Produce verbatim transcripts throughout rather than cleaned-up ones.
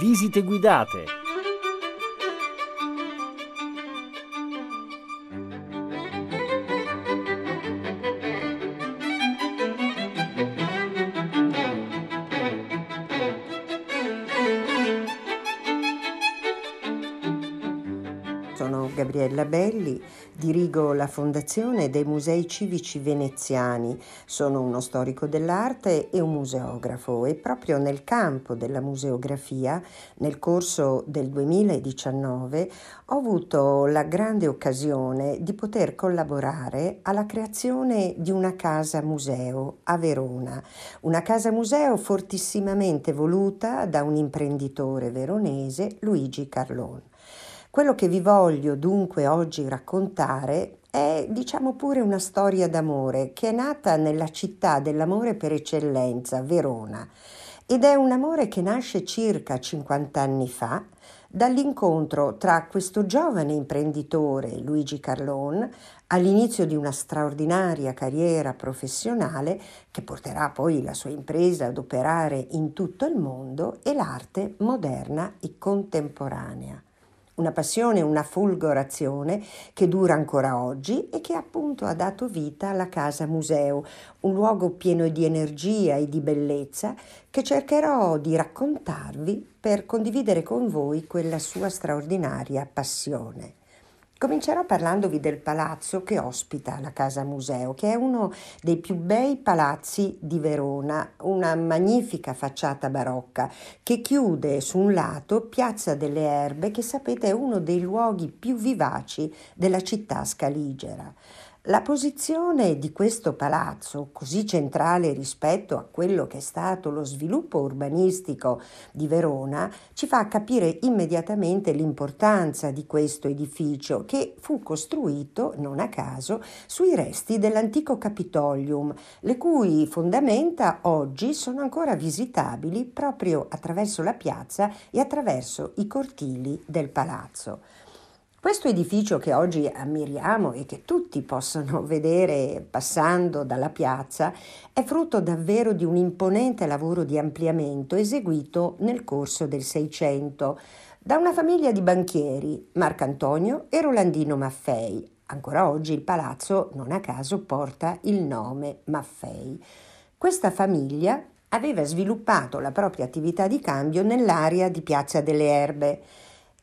visite guidate. Sono Gabriella Belli, dirigo la Fondazione dei Musei Civici Veneziani, sono uno storico dell'arte e un museografo e proprio nel campo della museografia, nel corso del duemiladiciannove, ho avuto la grande occasione di poter collaborare alla creazione di una casa museo a Verona, una casa museo fortissimamente voluta da un imprenditore veronese, Luigi Carlone. Quello che vi voglio dunque oggi raccontare è, diciamo pure, una storia d'amore che è nata nella città dell'amore per eccellenza, Verona, ed è un amore che nasce circa cinquanta anni fa dall'incontro tra questo giovane imprenditore, Luigi Carlone, all'inizio di una straordinaria carriera professionale che porterà poi la sua impresa ad operare in tutto il mondo, e l'arte moderna e contemporanea. Una passione, una folgorazione che dura ancora oggi e che appunto ha dato vita alla Casa Museo, un luogo pieno di energia e di bellezza che cercherò di raccontarvi per condividere con voi quella sua straordinaria passione. Comincerò parlandovi del palazzo che ospita la Casa Museo, che è uno dei più bei palazzi di Verona, una magnifica facciata barocca che chiude su un lato Piazza delle Erbe, che sapete è uno dei luoghi più vivaci della città scaligera. La posizione di questo palazzo, così centrale rispetto a quello che è stato lo sviluppo urbanistico di Verona, ci fa capire immediatamente l'importanza di questo edificio che fu costruito, non a caso, sui resti dell'antico Capitolium, le cui fondamenta oggi sono ancora visitabili proprio attraverso la piazza e attraverso i cortili del palazzo. Questo edificio che oggi ammiriamo e che tutti possono vedere passando dalla piazza è frutto davvero di un imponente lavoro di ampliamento eseguito nel corso del Seicento da una famiglia di banchieri, Marcantonio e Rolandino Maffei. Ancora oggi il palazzo, non a caso, porta il nome Maffei. Questa famiglia aveva sviluppato la propria attività di cambio nell'area di Piazza delle Erbe.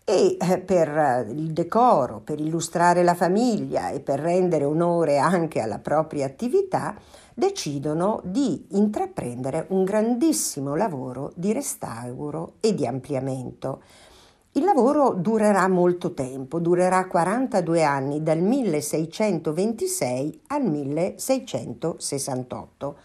E per il decoro, per illustrare la famiglia e per rendere onore anche alla propria attività, decidono di intraprendere un grandissimo lavoro di restauro e di ampliamento. Il lavoro durerà molto tempo, durerà quarantadue anni, dal milleseicentoventisei al milleseicentossessantotto.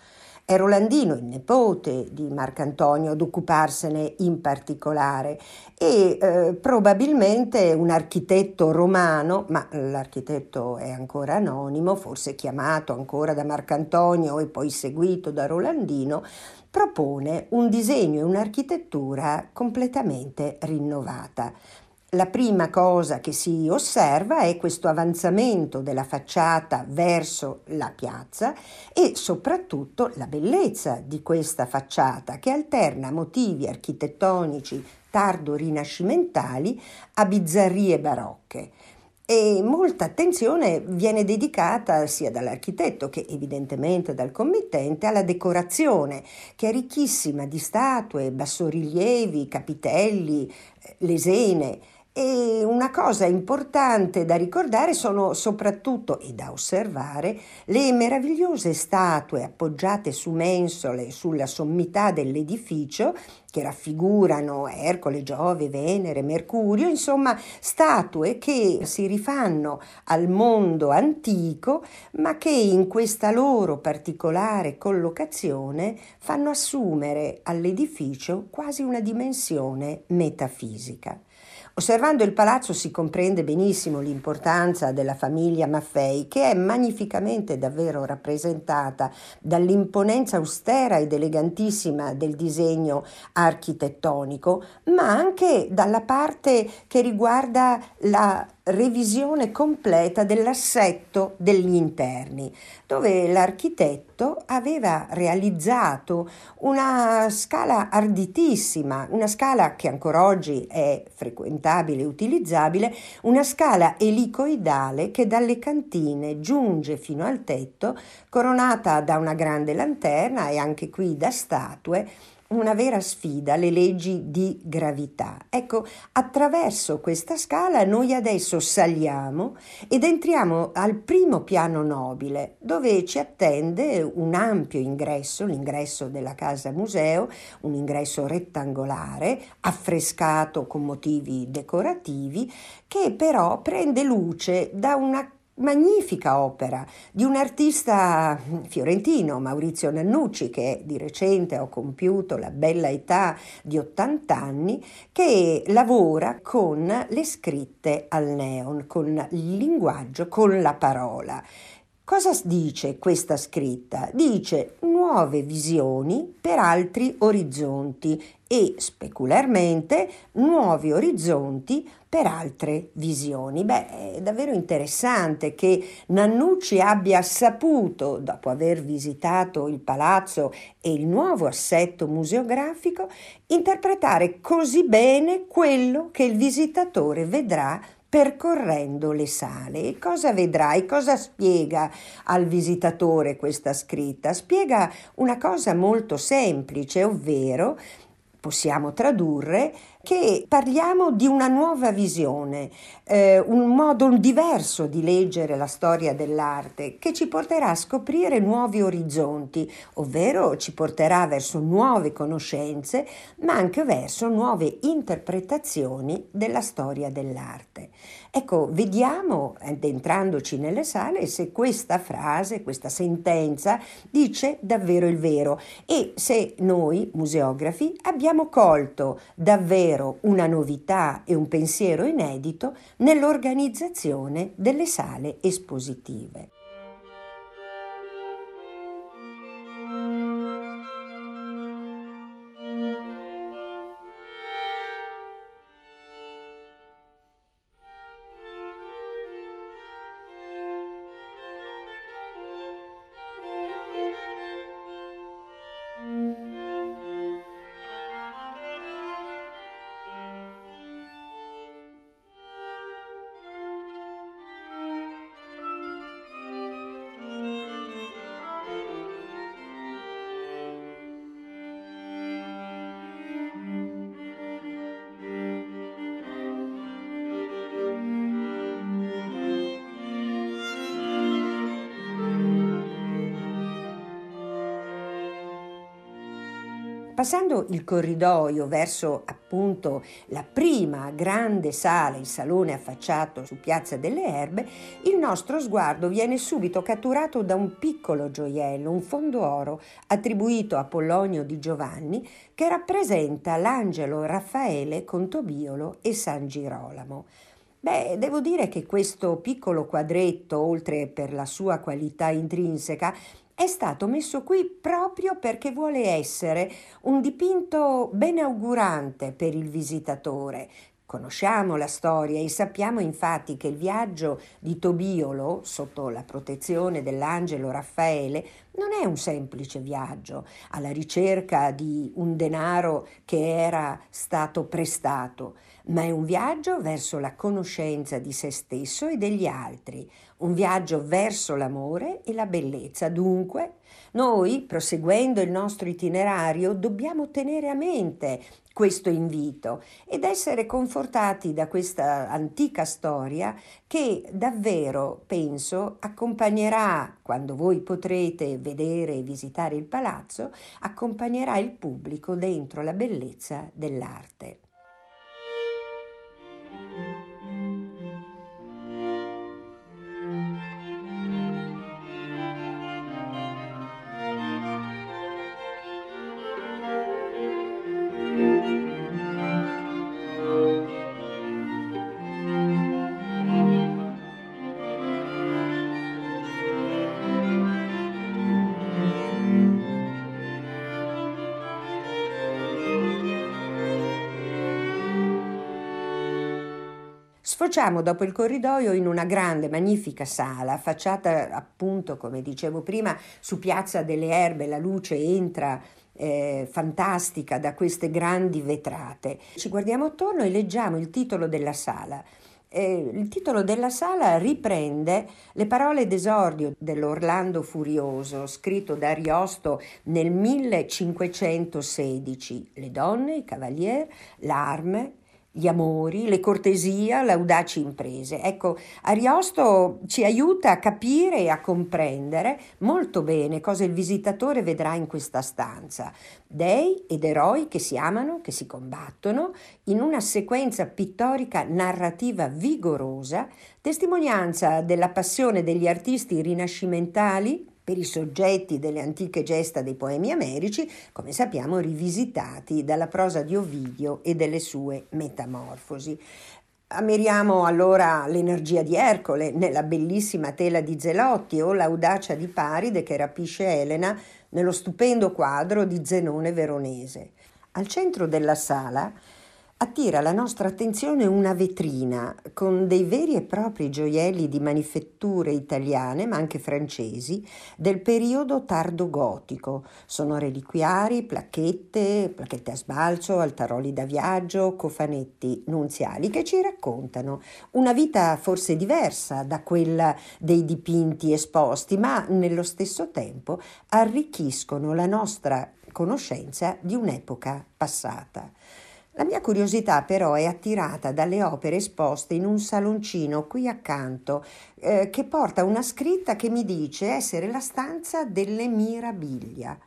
È Rolandino, il nipote di Marcantonio, ad occuparsene in particolare e eh, probabilmente un architetto romano, ma l'architetto è ancora anonimo, forse chiamato ancora da Marcantonio e poi seguito da Rolandino, propone un disegno e un'architettura completamente rinnovata. La prima cosa che si osserva è questo avanzamento della facciata verso la piazza e soprattutto la bellezza di questa facciata che alterna motivi architettonici tardo-rinascimentali a bizzarrie barocche. E molta attenzione viene dedicata sia dall'architetto che evidentemente dal committente alla decorazione, che è ricchissima di statue, bassorilievi, capitelli, lesene. E una cosa importante da ricordare sono soprattutto, e da osservare, le meravigliose statue appoggiate su mensole sulla sommità dell'edificio che raffigurano Ercole, Giove, Venere, Mercurio, insomma statue che si rifanno al mondo antico ma che in questa loro particolare collocazione fanno assumere all'edificio quasi una dimensione metafisica. Osservando il palazzo si comprende benissimo l'importanza della famiglia Maffei, che è magnificamente davvero rappresentata dall'imponenza austera ed elegantissima del disegno architettonico, ma anche dalla parte che riguarda la revisione completa dell'assetto degli interni, dove l'architetto aveva realizzato una scala arditissima, una scala che ancora oggi è frequentabile e utilizzabile, una scala elicoidale che dalle cantine giunge fino al tetto, coronata da una grande lanterna e anche qui da statue, una vera sfida alle leggi di gravità. Ecco, attraverso questa scala noi adesso saliamo ed entriamo al primo piano nobile, dove ci attende un ampio ingresso, l'ingresso della Casa Museo, un ingresso rettangolare, affrescato con motivi decorativi, che però prende luce da una magnifica opera di un artista fiorentino, Maurizio Nannucci, che di recente ha compiuto la bella età di ottanta anni, che lavora con le scritte al neon, con il linguaggio, con la parola. Cosa dice questa scritta? Dice nuove visioni per altri orizzonti e, specularmente, nuovi orizzonti per altre visioni. Beh, è davvero interessante che Nannucci abbia saputo, dopo aver visitato il palazzo e il nuovo assetto museografico, interpretare così bene quello che il visitatore vedrà percorrendo le sale. E cosa vedrai? Cosa spiega al visitatore questa scritta? Spiega una cosa molto semplice, ovvero possiamo tradurre che parliamo di una nuova visione, eh, un modo diverso di leggere la storia dell'arte che ci porterà a scoprire nuovi orizzonti, ovvero ci porterà verso nuove conoscenze, ma anche verso nuove interpretazioni della storia dell'arte. Ecco, vediamo, addentrandoci nelle sale, se questa frase, questa sentenza dice davvero il vero e se noi museografi abbiamo colto davvero una novità e un pensiero inedito nell'organizzazione delle sale espositive. Passando il corridoio verso appunto la prima grande sala, il salone affacciato su Piazza delle Erbe, il nostro sguardo viene subito catturato da un piccolo gioiello, un fondo oro attribuito a Pollonio di Giovanni, che rappresenta l'angelo Raffaele con Tobiolo e San Girolamo. Beh, devo dire che questo piccolo quadretto, oltre per la sua qualità intrinseca, è stato messo qui proprio perché vuole essere un dipinto benaugurante per il visitatore. Conosciamo la storia e sappiamo infatti che il viaggio di Tobiolo sotto la protezione dell'angelo Raffaele non è un semplice viaggio alla ricerca di un denaro che era stato prestato, ma è un viaggio verso la conoscenza di se stesso e degli altri, un viaggio verso l'amore e la bellezza. Dunque, noi, proseguendo il nostro itinerario, dobbiamo tenere a mente questo invito ed essere confortati da questa antica storia che davvero, penso, accompagnerà, quando voi potrete vedere e visitare il palazzo, accompagnerà il pubblico dentro la bellezza dell'arte. Sfociamo dopo il corridoio in una grande, magnifica sala, affacciata appunto, come dicevo prima, su Piazza delle Erbe. La luce entra eh, fantastica da queste grandi vetrate. Ci guardiamo attorno e leggiamo il titolo della sala. Eh, il titolo della sala riprende le parole d'esordio dell'Orlando Furioso, scritto da Ariosto nel millecinquecentosedici: le donne, i cavalieri, l'arme, gli amori, le cortesie, le audaci imprese. Ecco, Ariosto ci aiuta a capire e a comprendere molto bene cosa il visitatore vedrà in questa stanza: dei ed eroi che si amano, che si combattono, in una sequenza pittorica narrativa vigorosa, testimonianza della passione degli artisti rinascimentali per i soggetti delle antiche gesta dei poemi omerici, come sappiamo rivisitati dalla prosa di Ovidio e delle sue metamorfosi. Ammiriamo allora l'energia di Ercole nella bellissima tela di Zelotti, o l'audacia di Paride che rapisce Elena nello stupendo quadro di Zenone Veronese. Al centro della sala attira la nostra attenzione una vetrina con dei veri e propri gioielli di manifatture italiane, ma anche francesi, del periodo tardo gotico. Sono reliquiari, placchette, placchette a sbalzo, altaroli da viaggio, cofanetti nunziali che ci raccontano una vita forse diversa da quella dei dipinti esposti, ma nello stesso tempo arricchiscono la nostra conoscenza di un'epoca passata. La mia curiosità però è attirata dalle opere esposte in un saloncino qui accanto eh, che porta una scritta che mi dice essere la stanza delle Mirabilia.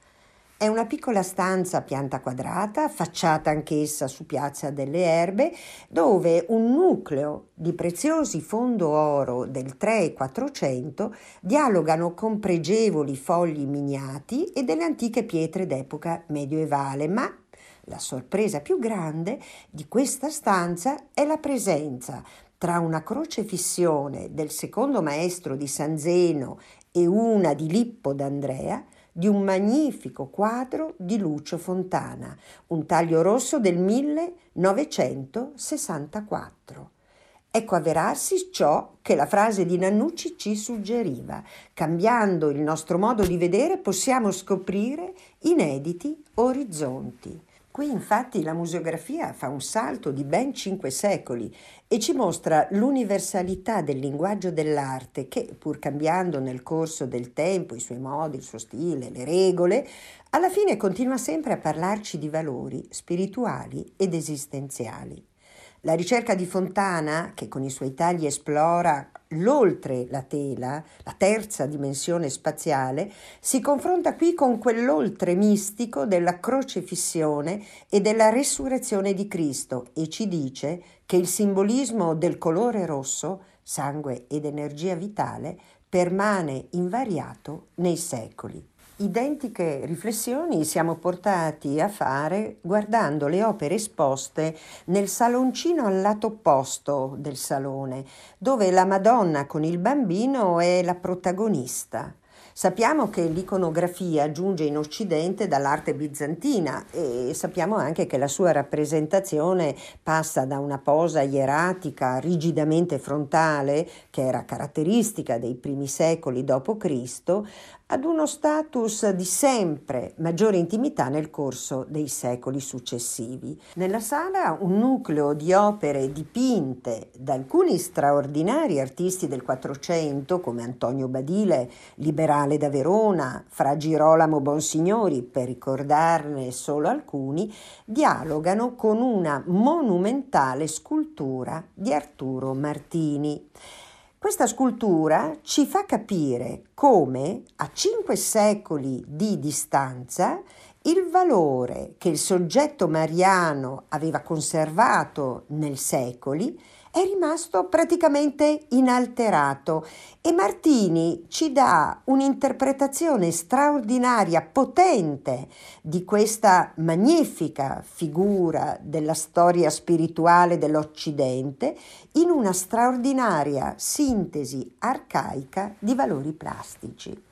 È una piccola stanza a pianta quadrata, affacciata anch'essa su Piazza delle Erbe, dove un nucleo di preziosi fondo oro del tre e quattrocento dialogano con pregevoli fogli miniati e delle antiche pietre d'epoca medioevale, ma la sorpresa più grande di questa stanza è la presenza, tra una crocefissione del secondo maestro di San Zeno e una di Lippo d'Andrea, di un magnifico quadro di Lucio Fontana, un taglio rosso del millenovecentosessantaquattro. Ecco avverarsi ciò che la frase di Nannucci ci suggeriva: cambiando il nostro modo di vedere possiamo scoprire inediti orizzonti. Qui infatti la museografia fa un salto di ben cinque secoli e ci mostra l'universalità del linguaggio dell'arte che, pur cambiando nel corso del tempo i suoi modi, il suo stile, le regole, alla fine continua sempre a parlarci di valori spirituali ed esistenziali. La ricerca di Fontana, che con i suoi tagli esplora l'oltre la tela, la terza dimensione spaziale, si confronta qui con quell'oltre mistico della crocefissione e della resurrezione di Cristo e ci dice che il simbolismo del colore rosso, sangue ed energia vitale, permane invariato nei secoli. Identiche riflessioni siamo portati a fare guardando le opere esposte nel saloncino al lato opposto del salone, dove la Madonna con il bambino è la protagonista. Sappiamo che l'iconografia giunge in Occidente dall'arte bizantina e sappiamo anche che la sua rappresentazione passa da una posa ieratica rigidamente frontale, che era caratteristica dei primi secoli dopo Cristo, ad uno status di sempre maggiore intimità nel corso dei secoli successivi. Nella sala un nucleo di opere dipinte da alcuni straordinari artisti del Quattrocento come Antonio Badile, Liberale da Verona, Fra Girolamo Bonsignori, per ricordarne solo alcuni, dialogano con una monumentale scultura di Arturo Martini. Questa scultura ci fa capire come, a cinque secoli di distanza, il valore che il soggetto mariano aveva conservato nei secoli è rimasto praticamente inalterato e Martini ci dà un'interpretazione straordinaria, potente, di questa magnifica figura della storia spirituale dell'Occidente in una straordinaria sintesi arcaica di valori plastici.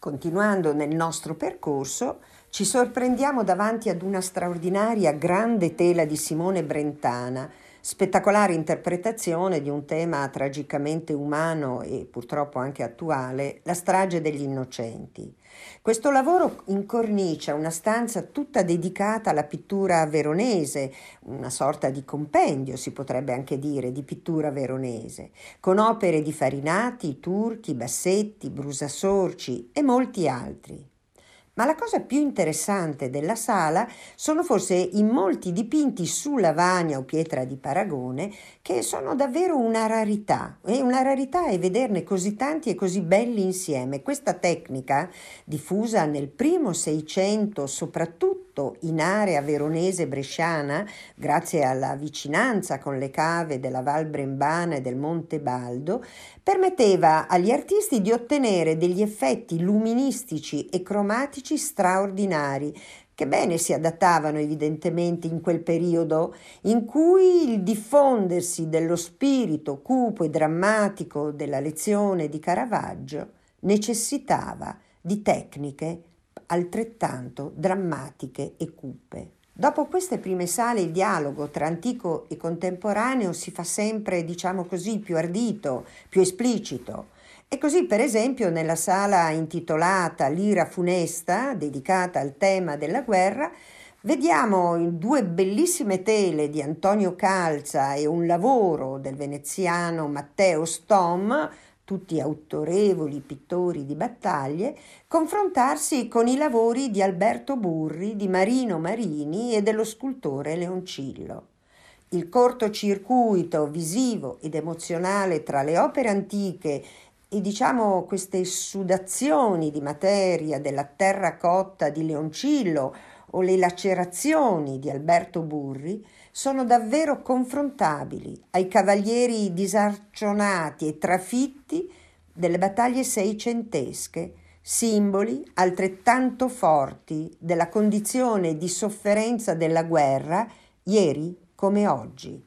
Continuando nel nostro percorso, ci sorprendiamo davanti ad una straordinaria grande tela di Simone Brentana, spettacolare interpretazione di un tema tragicamente umano e purtroppo anche attuale, la strage degli innocenti. Questo lavoro incornicia una stanza tutta dedicata alla pittura veronese, una sorta di compendio, si potrebbe anche dire, di pittura veronese, con opere di Farinati, Turchi, Bassetti, Brusasorci e molti altri. Ma la cosa più interessante della sala sono forse i molti dipinti su lavagna o pietra di paragone, che sono davvero una rarità, e una rarità è vederne così tanti e così belli insieme. Questa tecnica, diffusa nel primo Seicento, soprattutto in area veronese bresciana, grazie alla vicinanza con le cave della Val Brembana e del Monte Baldo, permetteva agli artisti di ottenere degli effetti luministici e cromatici straordinari, che bene si adattavano evidentemente in quel periodo in cui il diffondersi dello spirito cupo e drammatico della lezione di Caravaggio necessitava di tecniche altrettanto drammatiche e cupe. Dopo queste prime sale il dialogo tra antico e contemporaneo si fa sempre, diciamo così, più ardito, più esplicito. E così, per esempio, nella sala intitolata L'ira funesta, dedicata al tema della guerra, vediamo due bellissime tele di Antonio Calza e un lavoro del veneziano Matteo Stom, tutti autorevoli pittori di battaglie, confrontarsi con i lavori di Alberto Burri, di Marino Marini e dello scultore Leoncillo. Il cortocircuito visivo ed emozionale tra le opere antiche e, diciamo, queste sudazioni di materia della terracotta di Leoncillo o le lacerazioni di Alberto Burri sono davvero confrontabili ai cavalieri disarcionati e trafitti delle battaglie seicentesche, simboli altrettanto forti della condizione di sofferenza della guerra ieri come oggi.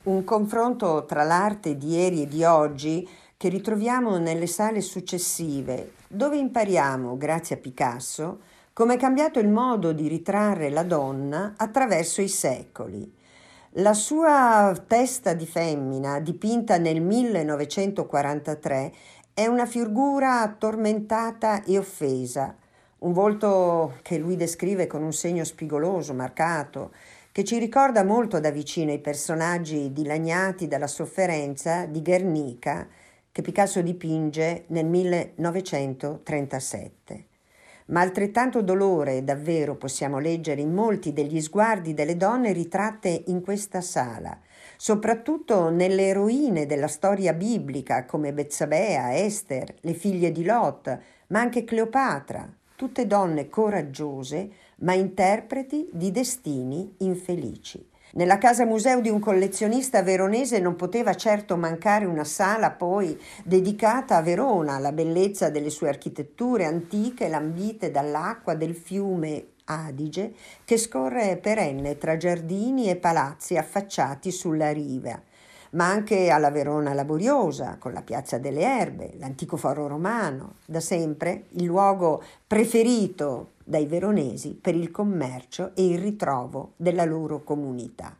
Un confronto tra l'arte di ieri e di oggi che ritroviamo nelle sale successive, dove impariamo, grazie a Picasso, come è cambiato il modo di ritrarre la donna attraverso i secoli. La sua testa di femmina, dipinta nel millenovecentoquarantatré, è una figura tormentata e offesa, un volto che lui descrive con un segno spigoloso, marcato, che ci ricorda molto da vicino i personaggi dilaniati dalla sofferenza di Guernica, che Picasso dipinge nel millenovecentotrentasette. Ma altrettanto dolore, davvero, possiamo leggere in molti degli sguardi delle donne ritratte in questa sala, soprattutto nelle eroine della storia biblica come Betsabea, Ester, le figlie di Lot, ma anche Cleopatra, tutte donne coraggiose, ma interpreti di destini infelici. Nella casa museo di un collezionista veronese non poteva certo mancare una sala poi dedicata a Verona, alla bellezza delle sue architetture antiche lambite dall'acqua del fiume Adige che scorre perenne tra giardini e palazzi affacciati sulla riva, ma anche alla Verona laboriosa, con la Piazza delle Erbe, l'antico foro romano, da sempre il luogo preferito dai veronesi per il commercio e il ritrovo della loro comunità.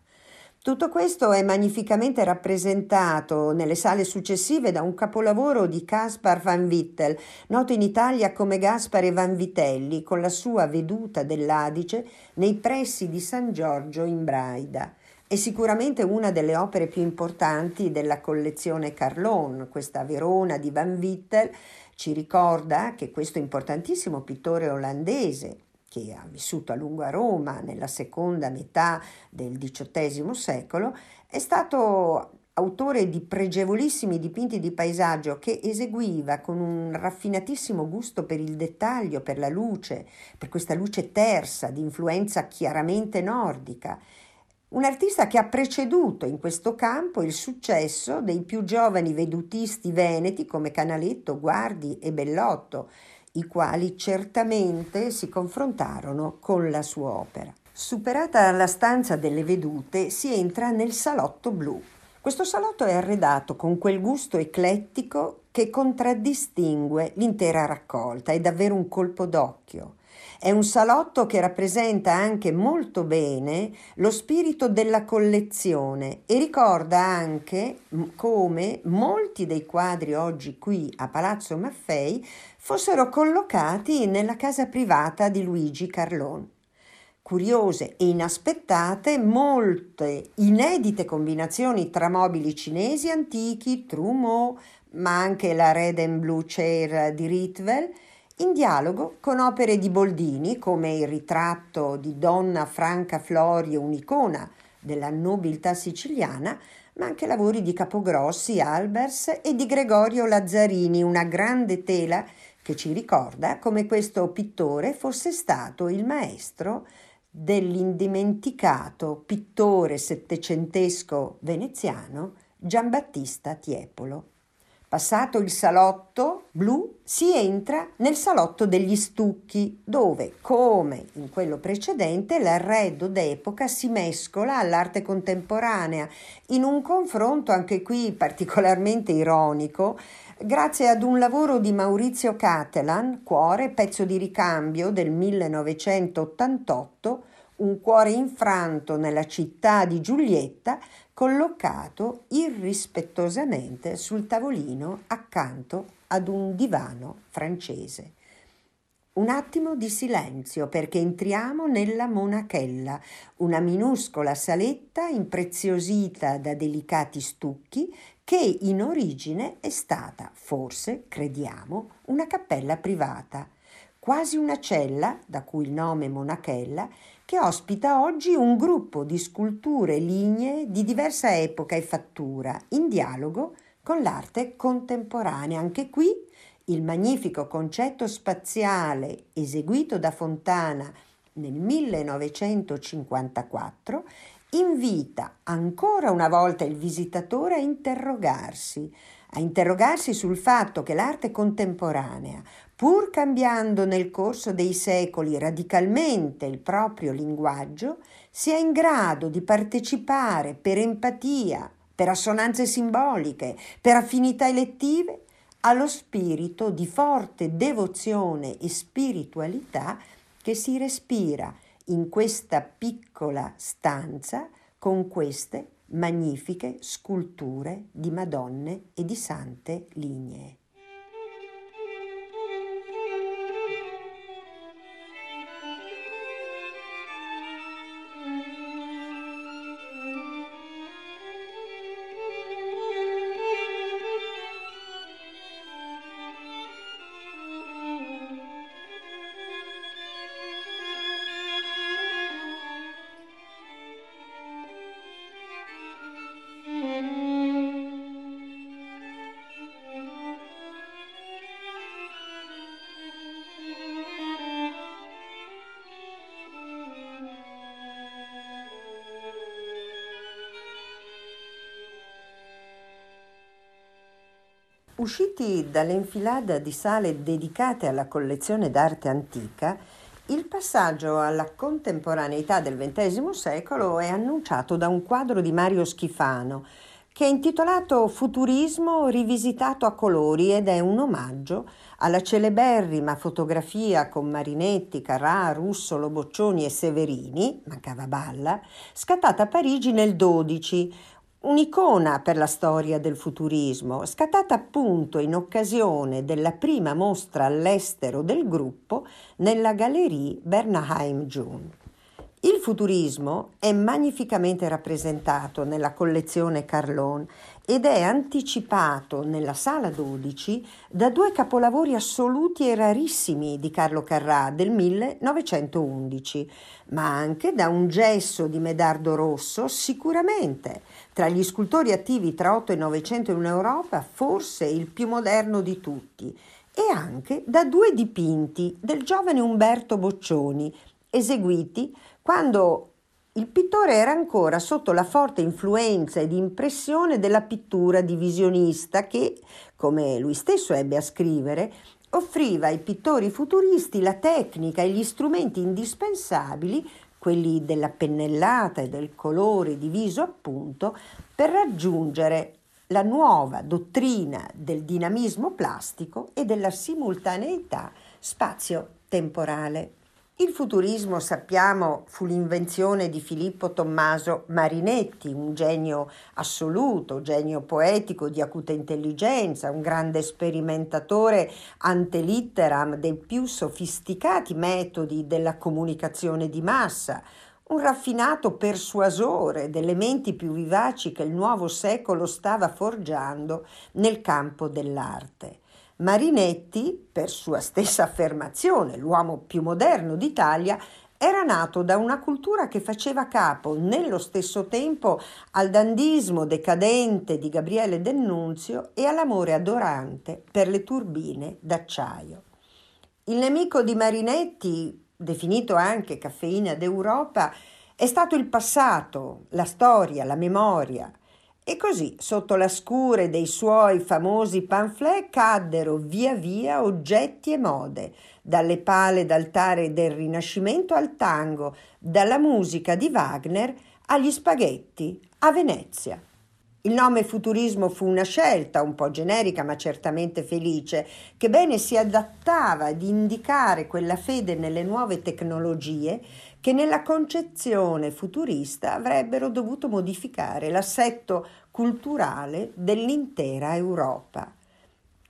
Tutto questo è magnificamente rappresentato nelle sale successive da un capolavoro di Caspar van Vittel, noto in Italia come Gaspare Vanvitelli, con la sua Veduta dell'Adice nei pressi di San Giorgio in Braida. È sicuramente una delle opere più importanti della collezione Carlone. Questa Verona di Van Vittel ci ricorda che questo importantissimo pittore olandese, che ha vissuto a lungo a Roma nella seconda metà del diciottesimo secolo, è stato autore di pregevolissimi dipinti di paesaggio che eseguiva con un raffinatissimo gusto per il dettaglio, per la luce, per questa luce tersa di influenza chiaramente nordica. Un artista che ha preceduto in questo campo il successo dei più giovani vedutisti veneti come Canaletto, Guardi e Bellotto, i quali certamente si confrontarono con la sua opera. Superata la stanza delle vedute, si entra nel salotto blu. Questo salotto è arredato con quel gusto eclettico che contraddistingue l'intera raccolta, è davvero un colpo d'occhio. È un salotto che rappresenta anche molto bene lo spirito della collezione e ricorda anche come molti dei quadri oggi qui a Palazzo Maffei fossero collocati nella casa privata di Luigi Carlone. Curiose e inaspettate molte inedite combinazioni tra mobili cinesi antichi, Trumeau, ma anche la Red and Blue Chair di Ritwell, in dialogo con opere di Boldini come il ritratto di Donna Franca Florie, un'icona della nobiltà siciliana, ma anche lavori di Capogrossi, Albers e di Gregorio Lazzarini, una grande tela che ci ricorda come questo pittore fosse stato il maestro dell'indimenticato pittore settecentesco veneziano Giambattista Tiepolo. Passato il salotto blu, si entra nel salotto degli stucchi, dove, come in quello precedente, l'arredo d'epoca si mescola all'arte contemporanea, in un confronto anche qui particolarmente ironico, grazie ad un lavoro di Maurizio Catelan, Cuore, pezzo di ricambio del millenovecentottantotto, un cuore infranto nella città di Giulietta, collocato irrispettosamente sul tavolino accanto ad un divano francese. Un attimo di silenzio perché entriamo nella Monachella, una minuscola saletta impreziosita da delicati stucchi che in origine è stata, forse, crediamo, una cappella privata, quasi una cella, da cui il nome Monachella, che ospita oggi un gruppo di sculture e lignee di diversa epoca e fattura, in dialogo con l'arte contemporanea. Anche qui il magnifico concetto spaziale eseguito da Fontana nel millenovecentocinquantaquattro invita ancora una volta il visitatore a interrogarsi, a interrogarsi sul fatto che l'arte contemporanea, pur cambiando nel corso dei secoli radicalmente il proprio linguaggio, sia in grado di partecipare per empatia, per assonanze simboliche, per affinità elettive, allo spirito di forte devozione e spiritualità che si respira in questa piccola stanza con queste magnifiche sculture di Madonne e di sante lignee. Usciti dall'enfilada di sale dedicate alla collezione d'arte antica, il passaggio alla contemporaneità del ventesimo secolo è annunciato da un quadro di Mario Schifano che è intitolato Futurismo rivisitato a colori ed è un omaggio alla celeberrima fotografia con Marinetti, Carrà, Russolo, Boccioni e Severini, mancava Balla, scattata a Parigi nel dodici, un'icona per la storia del futurismo, scattata appunto in occasione della prima mostra all'estero del gruppo nella Galerie Bernheim-Jun. Il futurismo è magnificamente rappresentato nella collezione Carlone ed è anticipato nella Sala dodici da due capolavori assoluti e rarissimi di Carlo Carrà del millenovecentoundici, ma anche da un gesso di Medardo Rosso sicuramente, tra gli scultori attivi tra ottocento e novecento in Europa, forse il più moderno di tutti, e anche da due dipinti del giovane Umberto Boccioni, eseguiti quando il pittore era ancora sotto la forte influenza ed impressione della pittura divisionista che, come lui stesso ebbe a scrivere, offriva ai pittori futuristi la tecnica e gli strumenti indispensabili, quelli della pennellata e del colore diviso appunto, per raggiungere la nuova dottrina del dinamismo plastico e della simultaneità spazio-temporale. Il futurismo, sappiamo, fu l'invenzione di Filippo Tommaso Marinetti, un genio assoluto, genio poetico di acuta intelligenza, un grande sperimentatore ante litteram dei più sofisticati metodi della comunicazione di massa, un raffinato persuasore delle menti più vivaci che il nuovo secolo stava forgiando nel campo dell'arte. Marinetti, per sua stessa affermazione, l'uomo più moderno d'Italia, era nato da una cultura che faceva capo nello stesso tempo al dandismo decadente di Gabriele D'Annunzio e all'amore adorante per le turbine d'acciaio. Il nemico di Marinetti, definito anche caffeina d'Europa, è stato il passato, la storia, la memoria. E così, sotto la scure dei suoi famosi pamphlet, caddero via via oggetti e mode, dalle pale d'altare del Rinascimento al tango, dalla musica di Wagner agli spaghetti a Venezia. Il nome futurismo fu una scelta un po' generica ma certamente felice, che bene si adattava ad indicare quella fede nelle nuove tecnologie che nella concezione futurista avrebbero dovuto modificare l'assetto culturale dell'intera Europa.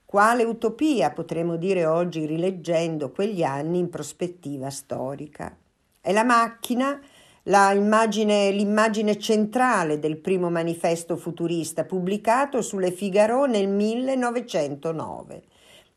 Quale utopia potremmo dire oggi rileggendo quegli anni in prospettiva storica? È la macchina La immagine, l'immagine centrale del primo manifesto futurista pubblicato sulle Figaro nel millenovecentonove.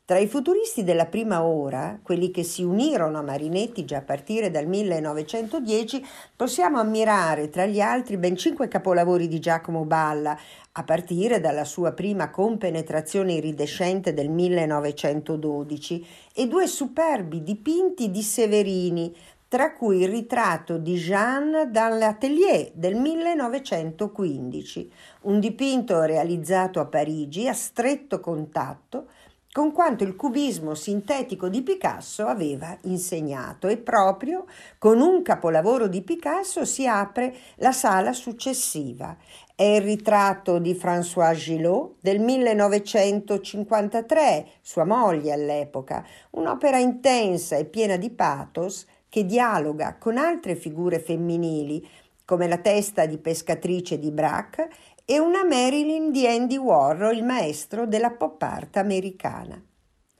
Tra i futuristi della prima ora, quelli che si unirono a Marinetti già a partire dal millenovecentodieci, possiamo ammirare tra gli altri ben cinque capolavori di Giacomo Balla, a partire dalla sua prima compenetrazione iridescente del millenovecentododici, e due superbi dipinti di Severini, tra cui il ritratto di Jeanne dans l'Atelier del millenovecentoquindici, un dipinto realizzato a Parigi a stretto contatto con quanto il cubismo sintetico di Picasso aveva insegnato, e proprio con un capolavoro di Picasso si apre la sala successiva. È il ritratto di Françoise Gillot del millenovecentocinquantatré, sua moglie all'epoca, un'opera intensa e piena di pathos che dialoga con altre figure femminili, come la testa di pescatrice di Braque e una Marilyn di Andy Warhol, il maestro della pop art americana.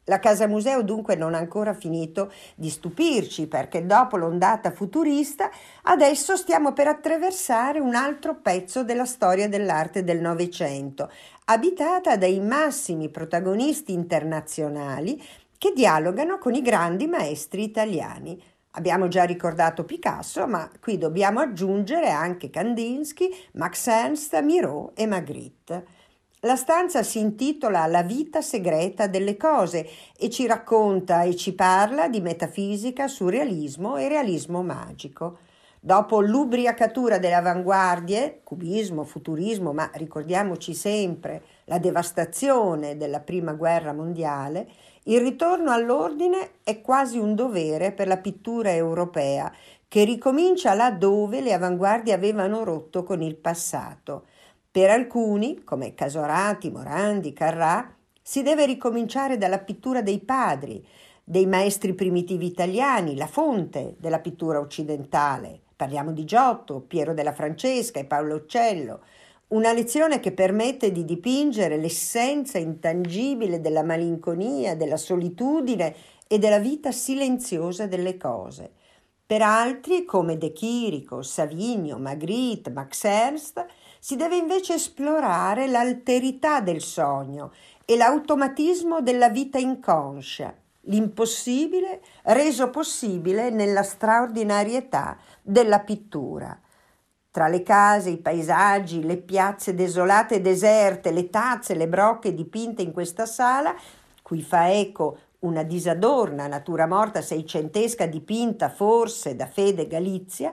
La Casa Museo dunque non ha ancora finito di stupirci, perché dopo l'ondata futurista adesso stiamo per attraversare un altro pezzo della storia dell'arte del Novecento, abitata dai massimi protagonisti internazionali che dialogano con i grandi maestri italiani. Abbiamo già ricordato Picasso, ma qui dobbiamo aggiungere anche Kandinsky, Max Ernst, Miro e Magritte. La stanza si intitola La vita segreta delle cose e ci racconta e ci parla di metafisica, surrealismo e realismo magico. Dopo l'ubriacatura delle avanguardie, cubismo, futurismo, ma ricordiamoci sempre la devastazione della prima guerra mondiale, il ritorno all'ordine è quasi un dovere per la pittura europea, che ricomincia là dove le avanguardie avevano rotto con il passato. Per alcuni, come Casorati, Morandi, Carrà, si deve ricominciare dalla pittura dei padri, dei maestri primitivi italiani, la fonte della pittura occidentale. Parliamo di Giotto, Piero della Francesca e Paolo Uccello. Una lezione che permette di dipingere l'essenza intangibile della malinconia, della solitudine e della vita silenziosa delle cose. Per altri, come De Chirico, Savigno, Magritte, Max Ernst, si deve invece esplorare l'alterità del sogno e l'automatismo della vita inconscia, l'impossibile reso possibile nella straordinarietà della pittura. Tra le case, i paesaggi, le piazze desolate e deserte, le tazze, le brocche dipinte in questa sala, cui fa eco una disadorna natura morta seicentesca dipinta forse da Fede Galizia,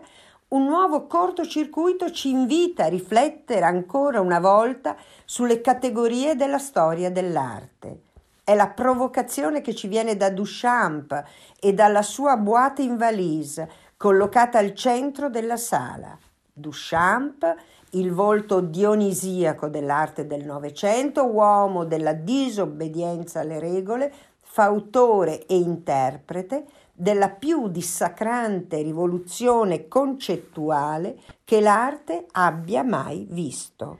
un nuovo cortocircuito ci invita a riflettere ancora una volta sulle categorie della storia dell'arte. È la provocazione che ci viene da Duchamp e dalla sua boîte in valise, collocata al centro della sala. Duchamp, il volto dionisiaco dell'arte del Novecento, uomo della disobbedienza alle regole, fautore e interprete della più dissacrante rivoluzione concettuale che l'arte abbia mai visto.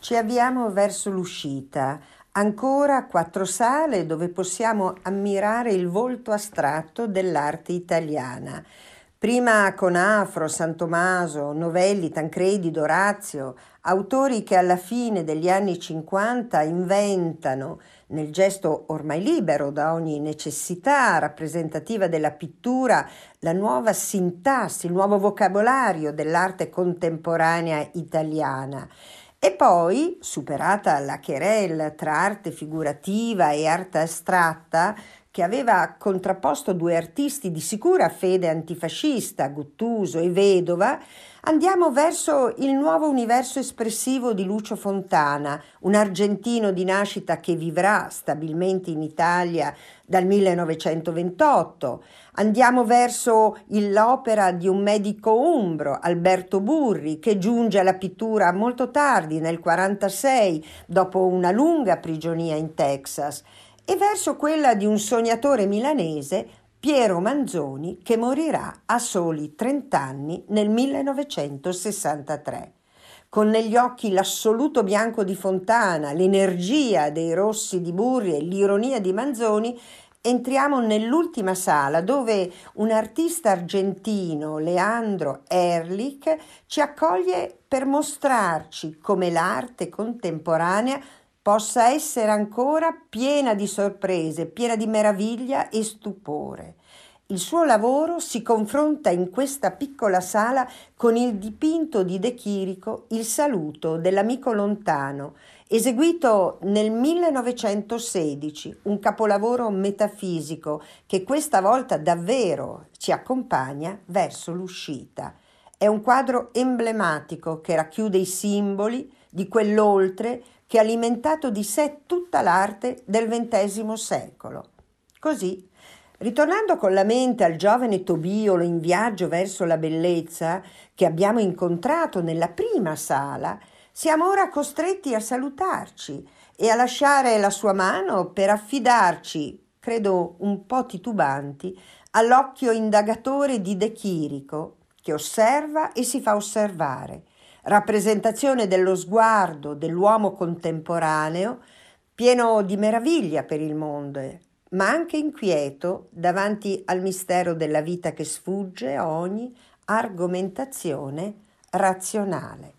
Ci avviamo verso l'uscita, ancora quattro sale dove possiamo ammirare il volto astratto dell'arte italiana. Prima Conafro, San Tommaso, Novelli, Tancredi, D'Orazio, autori che alla fine degli anni cinquanta inventano, nel gesto ormai libero da ogni necessità rappresentativa della pittura, la nuova sintassi, il nuovo vocabolario dell'arte contemporanea italiana. E poi, superata la querela tra arte figurativa e arte astratta, che aveva contrapposto due artisti di sicura fede antifascista, Guttuso e Vedova, andiamo verso il nuovo universo espressivo di Lucio Fontana, un argentino di nascita che vivrà stabilmente in Italia dal millenovecentoventotto. Andiamo verso l'opera di un medico umbro, Alberto Burri, che giunge alla pittura molto tardi, nel quarantasei, dopo una lunga prigionia in Texas, e verso quella di un sognatore milanese, Piero Manzoni, che morirà a soli trent'anni nel millenovecentosessantatré. Con negli occhi l'assoluto bianco di Fontana, l'energia dei rossi di Burri e l'ironia di Manzoni, entriamo nell'ultima sala dove un artista argentino, Leandro Erlich, ci accoglie per mostrarci come l'arte contemporanea possa essere ancora piena di sorprese, piena di meraviglia e stupore. Il suo lavoro si confronta in questa piccola sala con il dipinto di De Chirico Il saluto dell'amico lontano, eseguito nel millenovecentosedici, un capolavoro metafisico che questa volta davvero ci accompagna verso l'uscita. È un quadro emblematico che racchiude i simboli di quell'oltre che ha alimentato di sé tutta l'arte del ventesimo secolo. Così, ritornando con la mente al giovane Tobiolo in viaggio verso la bellezza che abbiamo incontrato nella prima sala, siamo ora costretti a salutarci e a lasciare la sua mano per affidarci, credo un po' titubanti, all'occhio indagatore di De Chirico, che osserva e si fa osservare, rappresentazione dello sguardo dell'uomo contemporaneo, pieno di meraviglia per il mondo, ma anche inquieto davanti al mistero della vita che sfugge a ogni argomentazione razionale.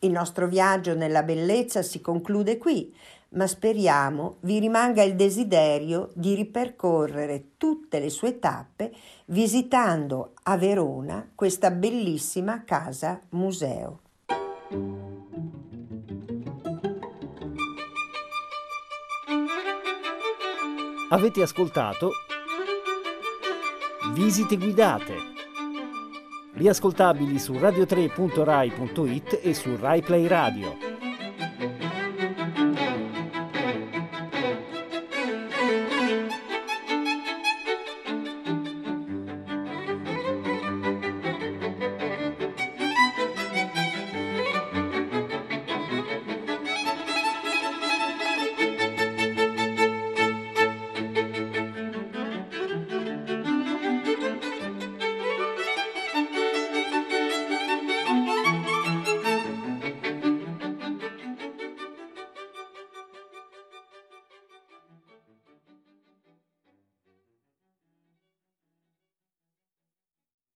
Il nostro viaggio nella bellezza si conclude qui, ma speriamo vi rimanga il desiderio di ripercorrere tutte le sue tappe visitando a Verona questa bellissima casa museo. Avete ascoltato Visite guidate, riascoltabili su radio tre punto rai punto it e su RaiPlay Radio.